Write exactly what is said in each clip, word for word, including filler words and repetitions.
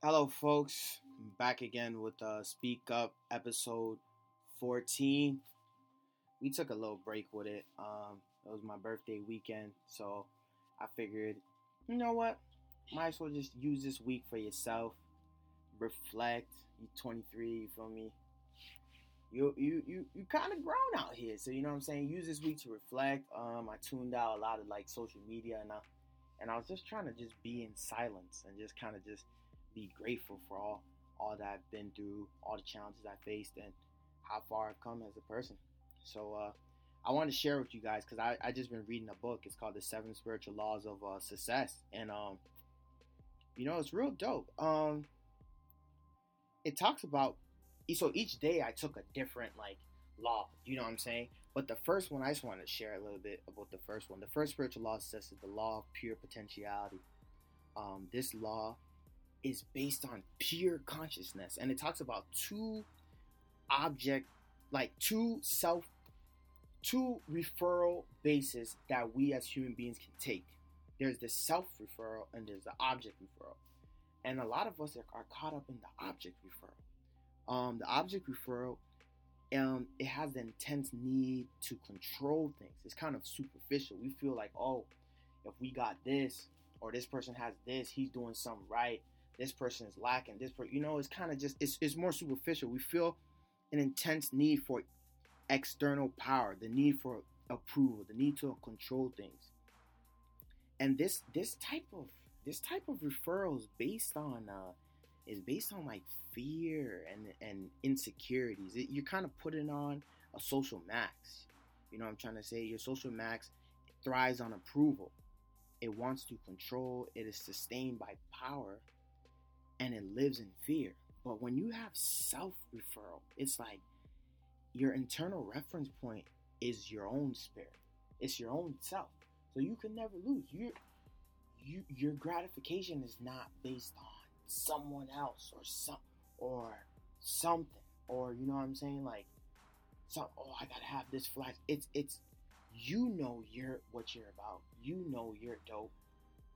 Hello folks, I'm back again with uh, Speak Up episode fourteen. We took a little break with it. Um, it was my birthday weekend, so I figured, you know what, might as well just use this week for yourself. Reflect, you're twenty-three, you feel me? You you you you kind of grown out here, so you know what I'm saying? Use this week to reflect. Um, I tuned out a lot of like social media and I, and I was just trying to just be in silence and just kind of just be grateful for all all that I've been through, all the challenges I faced, and how far I've come as a person. So uh, I wanted to share with you guys because I, I just been reading a book. It's called The Seven Spiritual Laws of uh, Success, and um, you know, it's real dope. Um, it talks about, so each day I took a different like law, you know what I'm saying? But the first one, I just wanted to share a little bit about the first one. The first spiritual law of success is the law of pure potentiality. Um, this law is based on pure consciousness, and it talks about two object like two self two referral bases that we as human beings can take. There's the self referral and there's the object referral, and a lot of us are caught up in the object referral. Um the object referral, um it has the intense need to control things. It's kind of superficial. We feel like, oh, if we got this, or this person has this, he's doing something right, this person is lacking, this person, you know, it's kind of just, it's it's more superficial. We feel an intense need for external power, the need for approval, the need to control things. And this this type of this type of referral is based on uh, is based on like fear and and insecurities. It, you're kind of putting on a social max. You know what I'm trying to say? Your social max thrives on approval. It wants to control. It is sustained by power, and it lives in fear. But when you have self-referral, it's like your internal reference point is your own spirit. It's your own self. So you can never lose. Your, you, your gratification is not based on someone else or some or something. Or, you know what I'm saying? Like, some, oh, I gotta have this flash. It's, it's, you know you're what you're about. You know you're dope.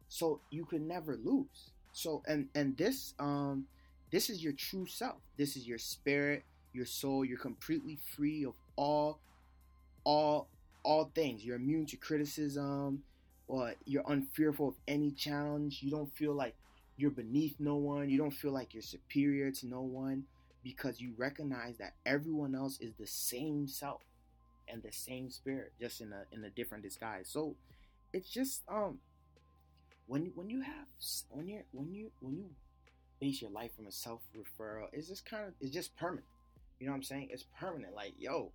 So you can never lose. So and and this um this is your true self. This is your spirit, your soul. You're completely free of all all all things. You're immune to criticism, or you're unfearful of any challenge. You don't feel like you're beneath no one. You don't feel like you're superior to no one, because you recognize that everyone else is the same self and the same spirit, just in a in a different disguise. So it's just um when when you have when you when you when you base your life from a self referral, it's just kind of it's just permanent. You know what I'm saying? It's permanent. Like, yo,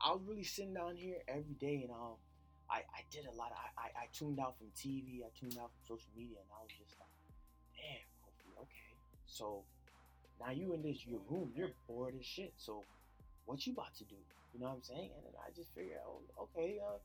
I was really sitting down here every day, and um I, I did a lot of, I, I I tuned out from T V, I tuned out from social media, and I was just like, damn, hopefully, okay. So now you in this your room, you're bored as shit. So what you about to do? You know what I'm saying? And then I just figured, oh, okay, uh,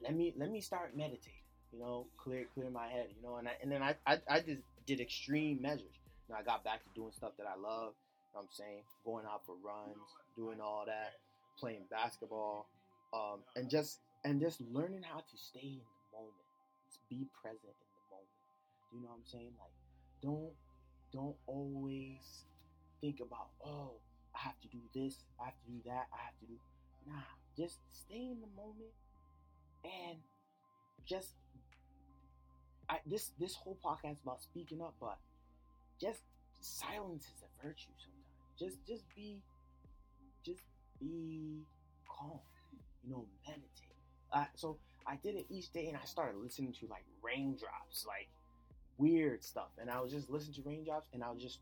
let me let me start meditating. You know, clear clear my head. You know, and I, and then I, I I just did extreme measures. You know, I got back to doing stuff that I love. You know what I'm saying? Going out for runs, doing all that, playing basketball, um, and just and just learning how to stay in the moment, just be present in the moment. You know what I'm saying? Like, don't don't always think about, oh, I have to do this, I have to do that, I have to do... Nah, just stay in the moment, and just... I, this this whole podcast is about speaking up, but just silence is a virtue sometimes. Just just be... Just be calm. You know, meditate. Uh, so, I did it each day, and I started listening to, like, raindrops, like, weird stuff. And I was just listening to raindrops, and I was just...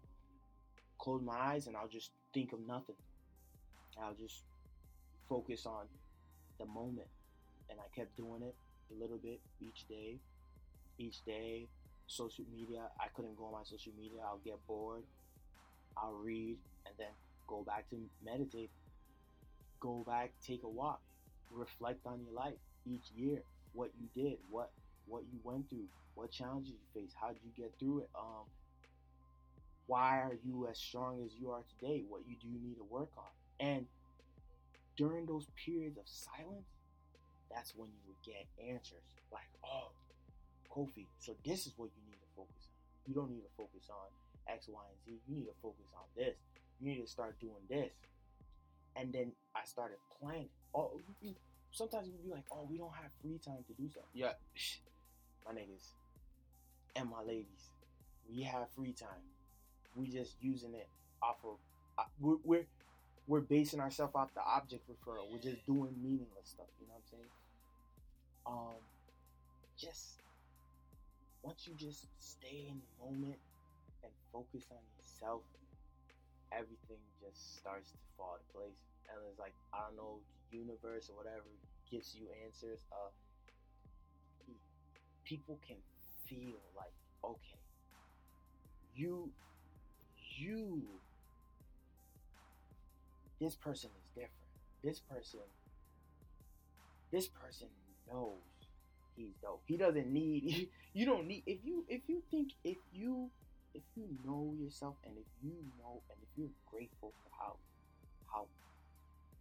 close my eyes, and I'll just think of nothing. I'll just focus on the moment. And I kept doing it a little bit each day. Each day, social media, I couldn't go on my social media. I'll get bored. I'll read, and then go back to meditate. Go back, take a walk. Reflect on your life each year. What you did, what what you went through, what challenges you faced, how did you get through it? Um, Why are you as strong as you are today? What you do need to work on. And during those periods of silence, that's when you would get answers like, oh, Kofi, so this is what you need to focus on. You don't need to focus on X, Y, and Z. You need to focus on this. You need to start doing this. And then I started planning. Oh, sometimes we'd be like, oh, we don't have free time to do something. Yeah. My niggas and my ladies, we have free time. We just using it off of, we're, we're, we're basing ourselves off the object referral. We're just doing meaningless stuff. You know what I'm saying? Um, just, once you just stay in the moment and focus on yourself, everything just starts to fall into place. And it's like, I don't know, the universe or whatever gives you answers. Uh, people can feel like, okay, you, you, this person is different. This person, this person knows he's dope. He doesn't need, you don't need, if you, if you think, if you, if you know yourself, and if you know, and if you're grateful for how, how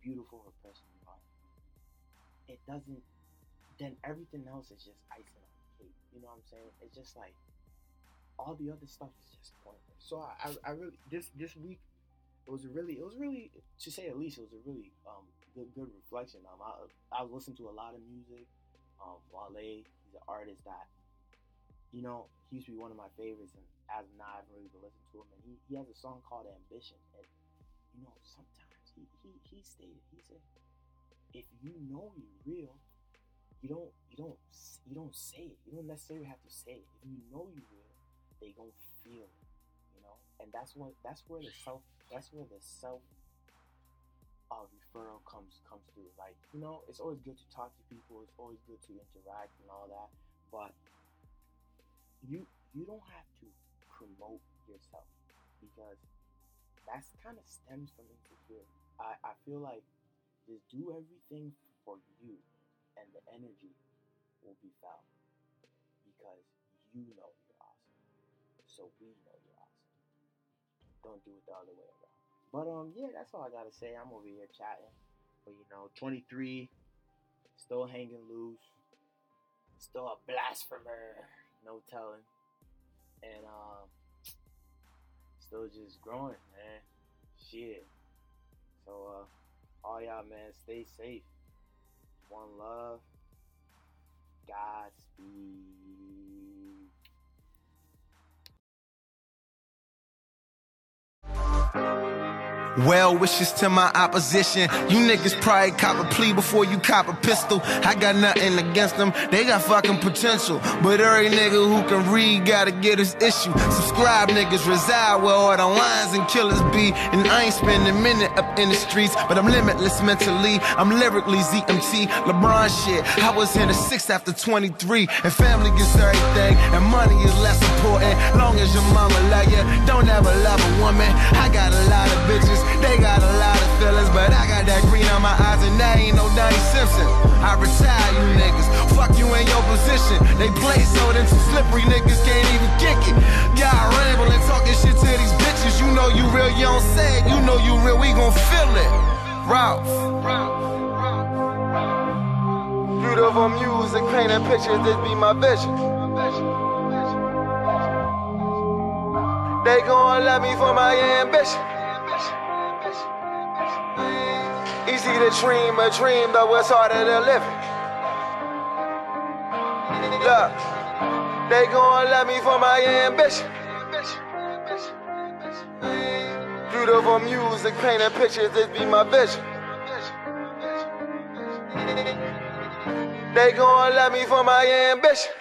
beautiful of a person you are, it doesn't, then everything else is just icing on the cake. You know what I'm saying? It's just like, all the other stuff is just pointless. So I, I, I really, this, this week, it was really, it was really, to say at least, it was a really um, good, good reflection. Um, I, I was listening to a lot of music. Um, Wale, he's an artist that, you know, he used to be one of my favorites, and as of now, I haven't really been listening to him. And he, he has a song called Ambition. And, you know, sometimes he, he, he stated, he said, if you know you're real, you don't, you don't, you don't say it. You don't necessarily have to say it. If you know you're real, they gonna feel it, you know? And that's what, that's where the self, that's where the self uh, referral comes, comes through. Like, you know, it's always good to talk to people. It's always good to interact and all that, but you, you don't have to promote yourself, because that's kind of stems from insecurity. I, I feel like just do everything for you, and the energy will be felt, because you know you're awesome. So we know you're awesome. Don't do it the other way around. But um, yeah, that's all I gotta say. I'm over here chatting, but you know, twenty-three, still hanging loose, still a blasphemer, no telling, and um, still just growing, man. Shit. So uh, all y'all, man, stay safe. One love. Godspeed. Well wishes to my opposition. You niggas probably cop a plea before you cop a pistol. I got nothing against them, they got fucking potential. But every nigga who can read gotta get his issue. Subscribe niggas reside where all the lines and killers be. And I ain't spend a minute up in the streets, but I'm limitless mentally. I'm lyrically Z M T, LeBron shit. I was in the six after twenty-three. And family gets everything, and money is less important. Long as your mama love you, don't ever love a woman. I got a lot of bitches, they got a lot of feelings, but I got that green on my eyes, and that ain't no Donnie Simpson. I retire you niggas, fuck you in your position. They play so them some slippery niggas can't even kick it. Y'all rambling, talking shit to these bitches. You know you real, you don't say it. You know you real, we gon' feel it. Ralph. Beautiful music, painting pictures, this be my vision. They gon' love me for my ambition. Easy to dream a dream, though it's harder to live it. Look, they gon' love me for my ambition. Beautiful music, painting pictures, this be my vision. They gon' love me for my ambition.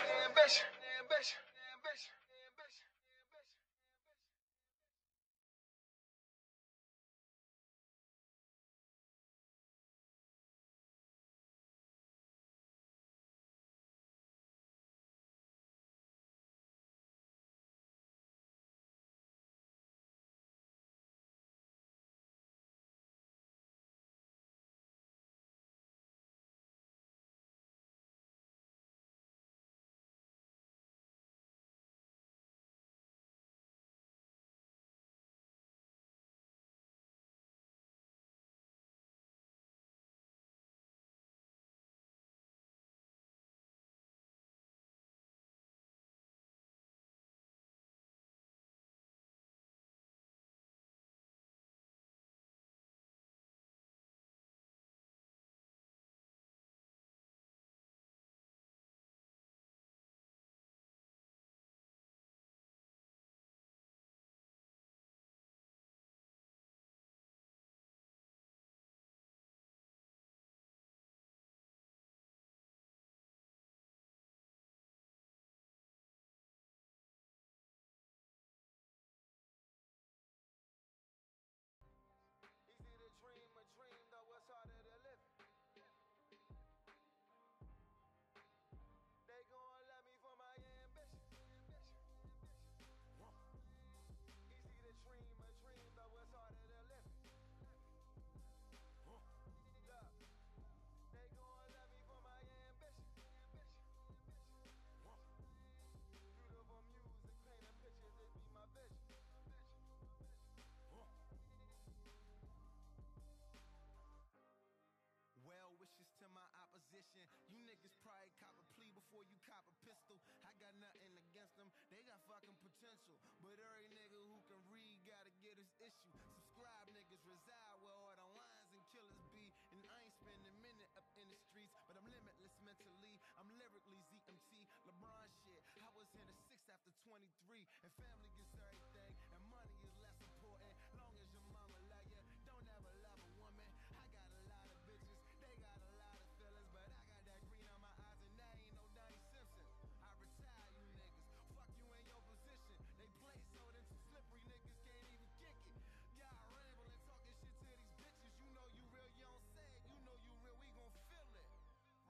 before you cop a pistol. I got nothing against them, they got fucking potential. But every nigga who can read gotta get his issue. Subscribe niggas reside where all the lines and killers be. And I ain't spend a minute up in the streets, but I'm limitless mentally. I'm lyrically Z M T, LeBron shit. I was in the six after twenty-three. And family gets everything, and money is less important. Long as your mama love you, don't ever love a woman. I got a lot of bitches, they got a lot of feelings, but I got that green on my eyes and I ain't no Donnie Simpson. I retire you niggas, fuck you in your position. They play so then some slippery niggas can't even kick it. Y'all rambling, talking shit to these bitches. You know you real, you don't say it. You know you real, we gon' feel it.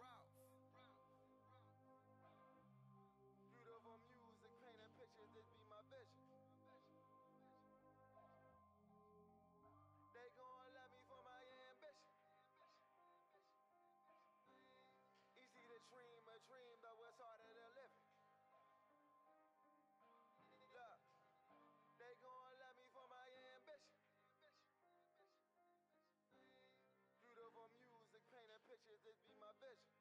Ralph. Beautiful music, painting pictures, this be my vision. They gon' love me for my ambition. Easy to dream a dream, though it's harder to live it. Look, they gon' love me for my ambition. Beautiful music, painting pictures, this be my vision.